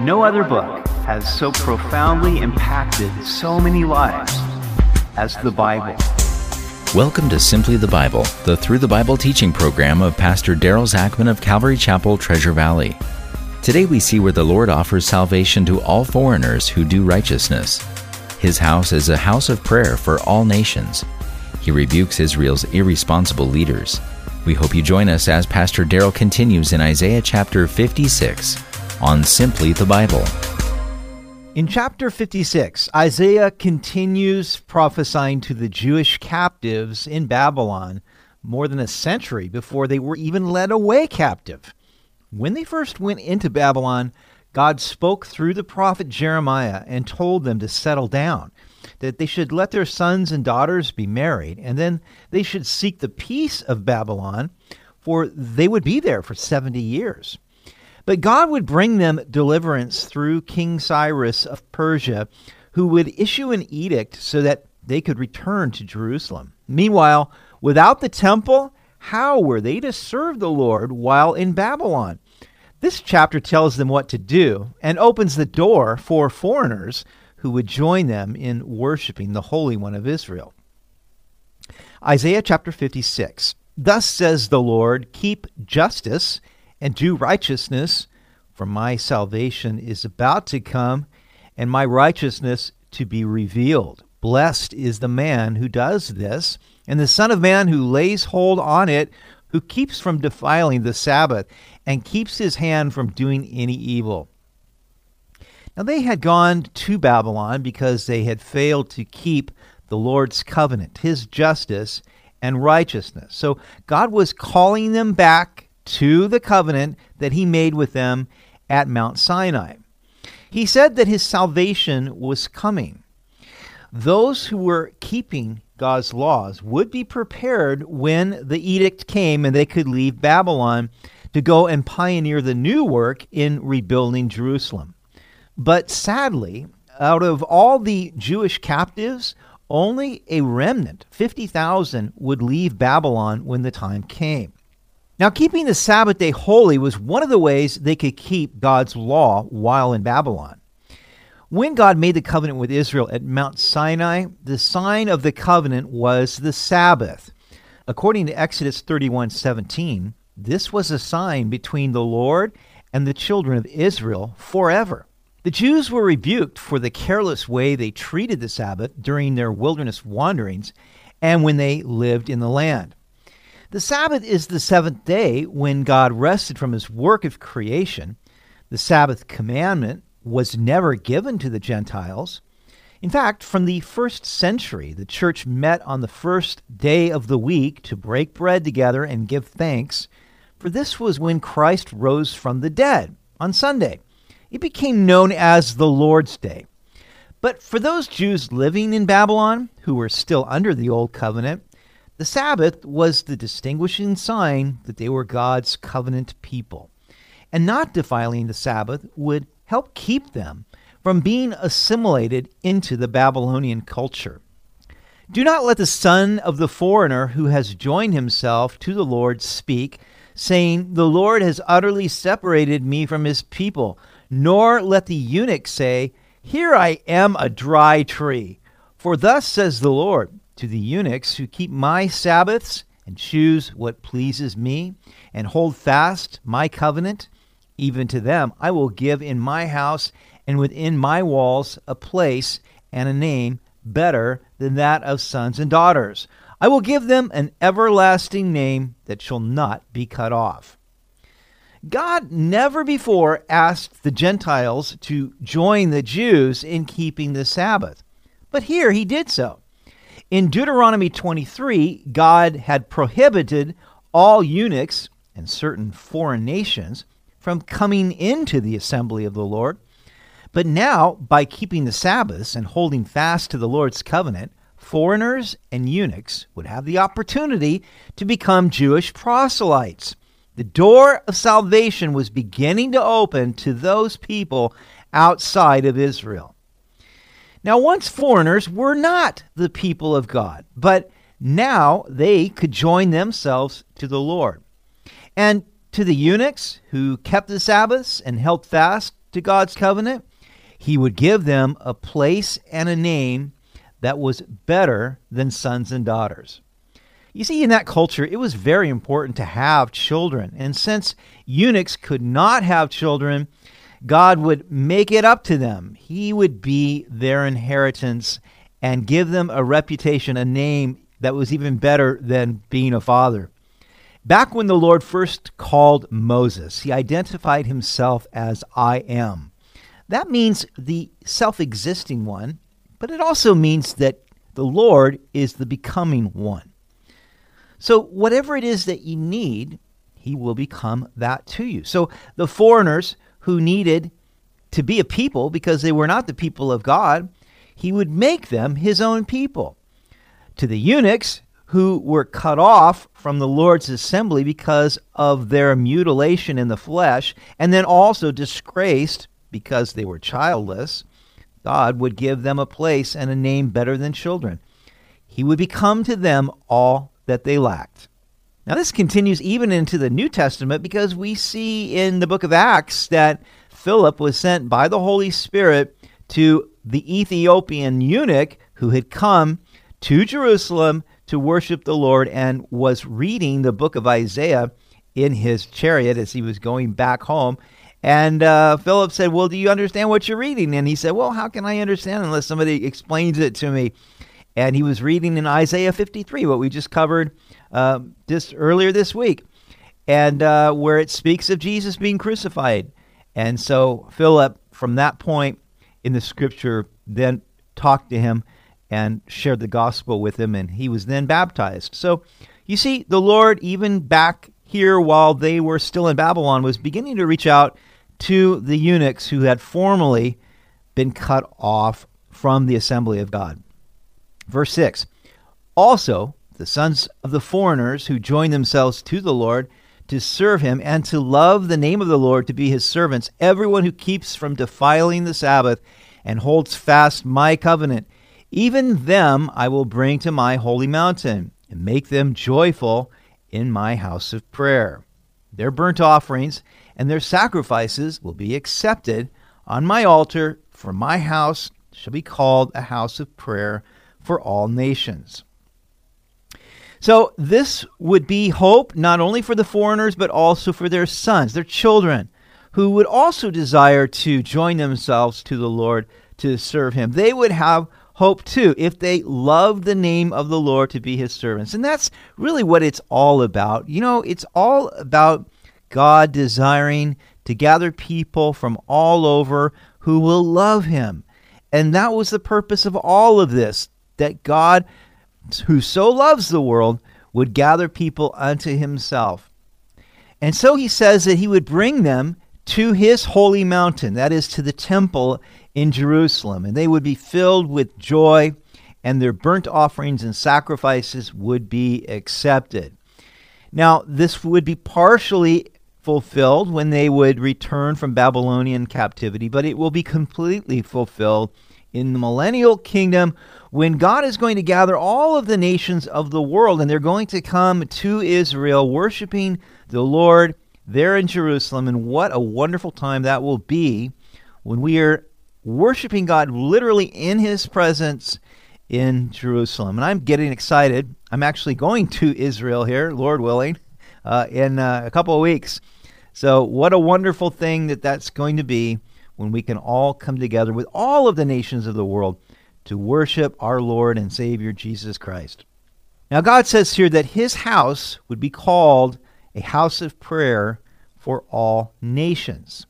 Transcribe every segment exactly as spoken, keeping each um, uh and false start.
No other book has so profoundly impacted so many lives as the Bible. Welcome to Simply the Bible, the Through the Bible teaching program of Pastor Daryl Zachman of Calvary Chapel, Treasure Valley. Today we see where the Lord offers salvation to all foreigners who do righteousness. His house is a house of prayer for all nations. He rebukes Israel's irresponsible leaders. We hope you join us as Pastor Daryl continues in Isaiah chapter fifty-six on Simply the Bible. In chapter fifty-six, Isaiah continues prophesying to the Jewish captives in Babylon more than a century before they were even led away captive. When they first went into Babylon, God spoke through the prophet Jeremiah and told them to settle down, that they should let their sons and daughters be married, and then they should seek the peace of Babylon, for they would be there for seventy years. But God would bring them deliverance through King Cyrus of Persia, who would issue an edict so that they could return to Jerusalem. Meanwhile, without the temple, how were they to serve the Lord while in Babylon? This chapter tells them what to do and opens the door for foreigners who would join them in worshiping the Holy One of Israel. Isaiah chapter fifty-six. Thus says the Lord, keep justice and do righteousness, for my salvation is about to come, and my righteousness to be revealed. Blessed is the man who does this, and the Son of Man who lays hold on it, who keeps from defiling the Sabbath, and keeps his hand from doing any evil. Now they had gone to Babylon because they had failed to keep the Lord's covenant, his justice and righteousness. So God was calling them back to the covenant that he made with them at Mount Sinai. He said that his salvation was coming. Those who were keeping God's laws would be prepared when the edict came and they could leave Babylon to go and pioneer the new work in rebuilding Jerusalem. But sadly, out of all the Jewish captives, only a remnant, fifty thousand, would leave Babylon when the time came. Now, keeping the Sabbath day holy was one of the ways they could keep God's law while in Babylon. When God made the covenant with Israel at Mount Sinai, the sign of the covenant was the Sabbath. According to Exodus thirty-one seventeen, this was a sign between the Lord and the children of Israel forever. The Jews were rebuked for the careless way they treated the Sabbath during their wilderness wanderings and when they lived in the land. The Sabbath is the seventh day when God rested from his work of creation. The Sabbath commandment was never given to the Gentiles. In fact, from the first century, the church met on the first day of the week to break bread together and give thanks, for this was when Christ rose from the dead on Sunday. It became known as the Lord's Day. But for those Jews living in Babylon who were still under the Old Covenant, the Sabbath was the distinguishing sign that they were God's covenant people, and not defiling the Sabbath would help keep them from being assimilated into the Babylonian culture. Do not let the son of the foreigner who has joined himself to the Lord speak, saying, the Lord has utterly separated me from his people, nor let the eunuch say, here I am a dry tree. For thus says the Lord, to the eunuchs who keep my Sabbaths and choose what pleases me and hold fast my covenant, even to them I will give in my house and within my walls a place and a name better than that of sons and daughters. I will give them an everlasting name that shall not be cut off. God never before asked the Gentiles to join the Jews in keeping the Sabbath, but here he did so. In Deuteronomy twenty-three, God had prohibited all eunuchs and certain foreign nations from coming into the assembly of the Lord. But now, by keeping the Sabbaths and holding fast to the Lord's covenant, foreigners and eunuchs would have the opportunity to become Jewish proselytes. The door of salvation was beginning to open to those people outside of Israel. Now, once foreigners were not the people of God, but now they could join themselves to the Lord. And to the eunuchs who kept the Sabbaths and held fast to God's covenant, he would give them a place and a name that was better than sons and daughters. You see, in that culture, it was very important to have children. And since eunuchs could not have children, God would make it up to them. He would be their inheritance and give them a reputation, a name that was even better than being a father. Back when the Lord first called Moses, he identified himself as I am. That means the self-existing one, but it also means that the Lord is the becoming one. So whatever it is that you need, he will become that to you. So the foreigners who needed to be a people because they were not the people of God, he would make them his own people. To the eunuchs who were cut off from the Lord's assembly because of their mutilation in the flesh, and then also disgraced because they were childless, God would give them a place and a name better than children. He would become to them all that they lacked. Now this continues even into the New Testament, because we see in the book of Acts that Philip was sent by the Holy Spirit to the Ethiopian eunuch who had come to Jerusalem to worship the Lord and was reading the book of Isaiah in his chariot as he was going back home. And uh, Philip said, well, do you understand what you're reading? And he said, well, how can I understand unless somebody explains it to me? And he was reading in Isaiah fifty-three, what we just covered uh, just earlier this week, and uh, where it speaks of Jesus being crucified. And so Philip, from that point in the scripture, then talked to him and shared the gospel with him, and he was then baptized. So you see, the Lord, even back here while they were still in Babylon, was beginning to reach out to the eunuchs who had formerly been cut off from the assembly of God. Verse six, also the sons of the foreigners who joined themselves to the Lord to serve him and to love the name of the Lord, to be his servants, everyone who keeps from defiling the Sabbath and holds fast my covenant, even them I will bring to my holy mountain and make them joyful in my house of prayer. Their burnt offerings and their sacrifices will be accepted on my altar, for my house shall be called a house of prayer for all nations. So this would be hope not only for the foreigners, but also for their sons, their children, who would also desire to join themselves to the Lord to serve him. They would have hope too if they loved the name of the Lord, to be his servants. And that's really what it's all about. You know, it's all about God desiring to gather people from all over who will love him. And that was the purpose of all of this, that God, who so loves the world, would gather people unto himself. And so he says that he would bring them to his holy mountain, that is, to the temple in Jerusalem, and they would be filled with joy, and their burnt offerings and sacrifices would be accepted. Now, this would be partially fulfilled when they would return from Babylonian captivity, but it will be completely fulfilled in the millennial kingdom, when God is going to gather all of the nations of the world, and they're going to come to Israel worshiping the Lord there in Jerusalem. And what a wonderful time that will be, when we are worshiping God literally in his presence in Jerusalem. And I'm getting excited. I'm actually going to Israel here, Lord willing, uh, in uh, a couple of weeks. So what a wonderful thing that that's going to be, when we can all come together with all of the nations of the world to worship our Lord and Savior Jesus Christ. Now God says here that his house would be called a house of prayer for all nations.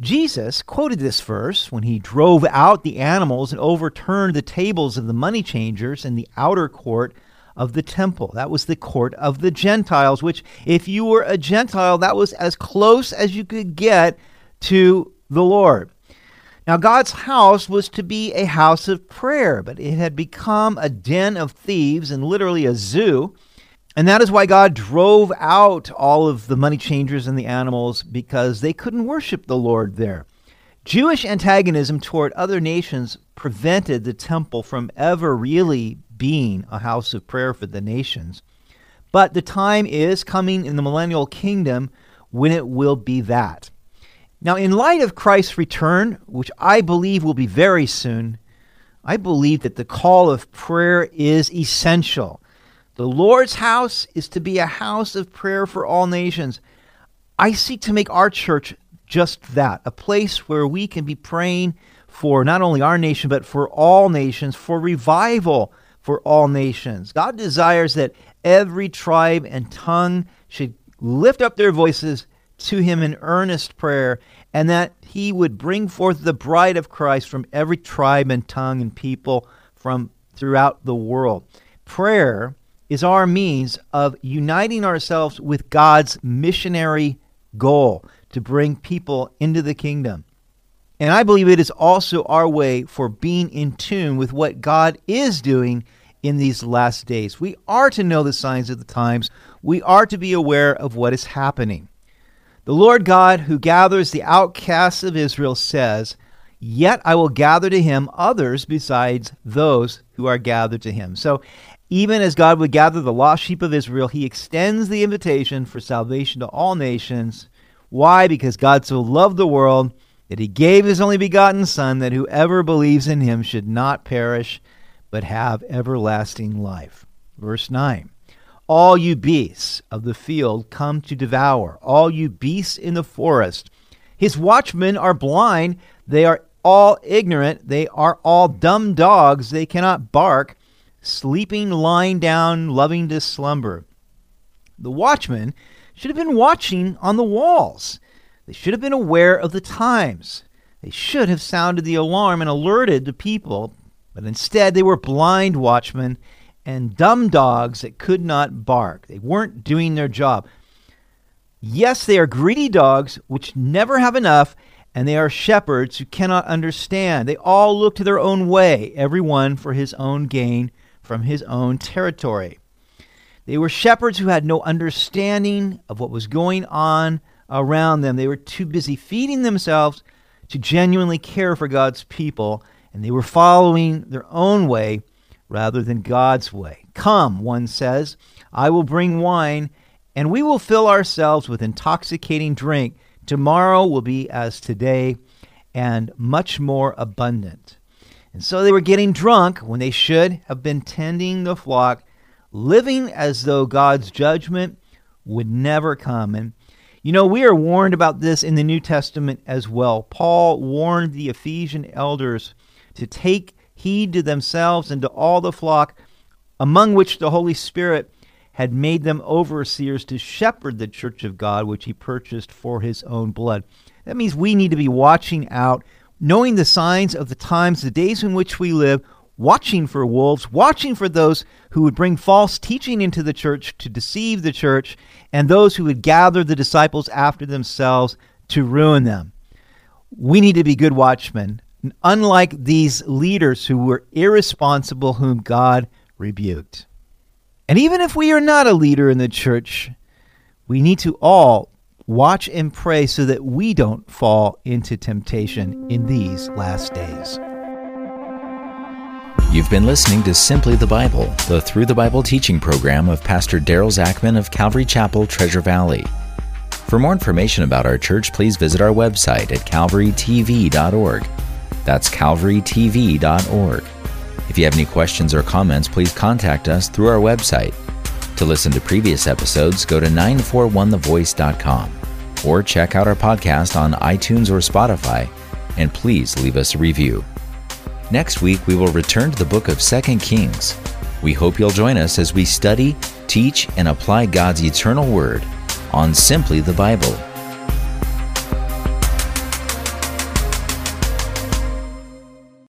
Jesus quoted this verse when he drove out the animals and overturned the tables of the money changers in the outer court of the temple. That was the court of the Gentiles, which, if you were a Gentile, that was as close as you could get to the Lord. Now God's house was to be a house of prayer, but it had become a den of thieves and literally a zoo. And that is why God drove out all of the money changers and the animals, because they couldn't worship the Lord there. Jewish antagonism toward other nations prevented the temple from ever really being a house of prayer for the nations. But the time is coming in the millennial kingdom when it will be that. Now, in light of Christ's return, which I believe will be very soon, I believe that the call of prayer is essential. The Lord's house is to be a house of prayer for all nations. I seek to make our church just that, a place where we can be praying for not only our nation, but for all nations, for revival for all nations. God desires that every tribe and tongue should lift up their voices to him in earnest prayer, and that he would bring forth the bride of Christ from every tribe and tongue and people from throughout the world. Prayer is our means of uniting ourselves with God's missionary goal to bring people into the kingdom. And I believe it is also our way for being in tune with what God is doing in these last days. We are to know the signs of the times. We are to be aware of what is happening. The Lord God, who gathers the outcasts of Israel, says, "Yet I will gather to him others besides those who are gathered to him." So even as God would gather the lost sheep of Israel, he extends the invitation for salvation to all nations. Why? Because God so loved the world that he gave his only begotten Son, that whoever believes in him should not perish, but have everlasting life. Verse nine, "All you beasts of the field come to devour, all you beasts in the forest. His watchmen are blind, they are all ignorant, they are all dumb dogs, they cannot bark, sleeping, lying down, loving to slumber." The watchmen should have been watching on the walls. They should have been aware of the times. They should have sounded the alarm and alerted the people, but instead they were blind watchmen and dumb dogs that could not bark. They weren't doing their job. Yes, they are greedy dogs which never have enough, and they are shepherds who cannot understand. They all look to their own way, everyone for his own gain from his own territory. They were shepherds who had no understanding of what was going on around them. They were too busy feeding themselves to genuinely care for God's people, and they were following their own way rather than God's way. "Come," one says, "I will bring wine, and we will fill ourselves with intoxicating drink. Tomorrow will be as today, and much more abundant." And so they were getting drunk when they should have been tending the flock, living as though God's judgment would never come. And you know, we are warned about this in the New Testament as well. Paul warned the Ephesian elders to take heed to themselves and to all the flock, among which the Holy Spirit had made them overseers to shepherd the church of God, which he purchased for his own blood. That means we need to be watching out, knowing the signs of the times, the days in which we live, watching for wolves, watching for those who would bring false teaching into the church to deceive the church, and those who would gather the disciples after themselves to ruin them. We need to be good watchmen, unlike these leaders who were irresponsible, whom God rebuked. And even if we are not a leader in the church, we need to all watch and pray so that we don't fall into temptation in these last days. You've been listening to Simply the Bible, the Through the Bible teaching program of Pastor Daryl Zachman of Calvary Chapel, Treasure Valley. For more information about our church, please visit our website at Calvary T V dot org. That's Calvary T V dot org. If you have any questions or comments, please contact us through our website. To listen to previous episodes, go to nine four one the voice dot com or check out our podcast on iTunes or Spotify, and please leave us a review. Next week, we will return to the book of Second Kings. We hope you'll join us as we study, teach, and apply God's eternal word on Simply the Bible.